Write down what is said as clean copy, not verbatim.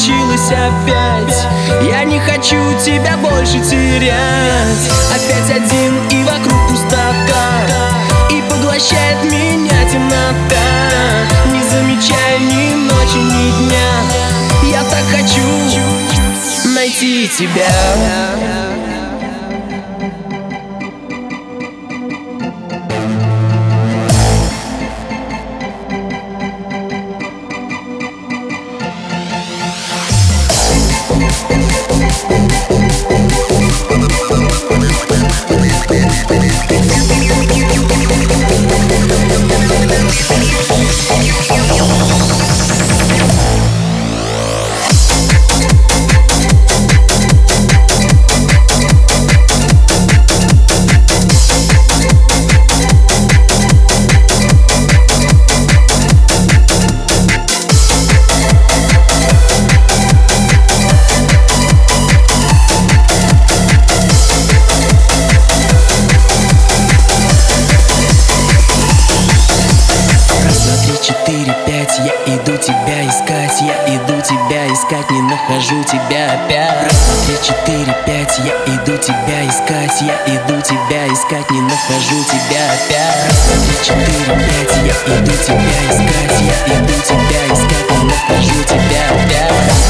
случилось опять? Я не хочу тебя больше терять. Опять один и вокруг пустота, и поглощает меня темнота. Не замечая ни ночи, ни дня, я так хочу найти тебя. Я иду тебя искать, я иду тебя искать, не нахожу тебя опять. Раз, два, три, четыре, пять, я иду тебя искать, я иду тебя искать, не нахожу тебя опять. Раз, два, три, четыре, пять, я иду тебя искать, не нахожу тебя опять.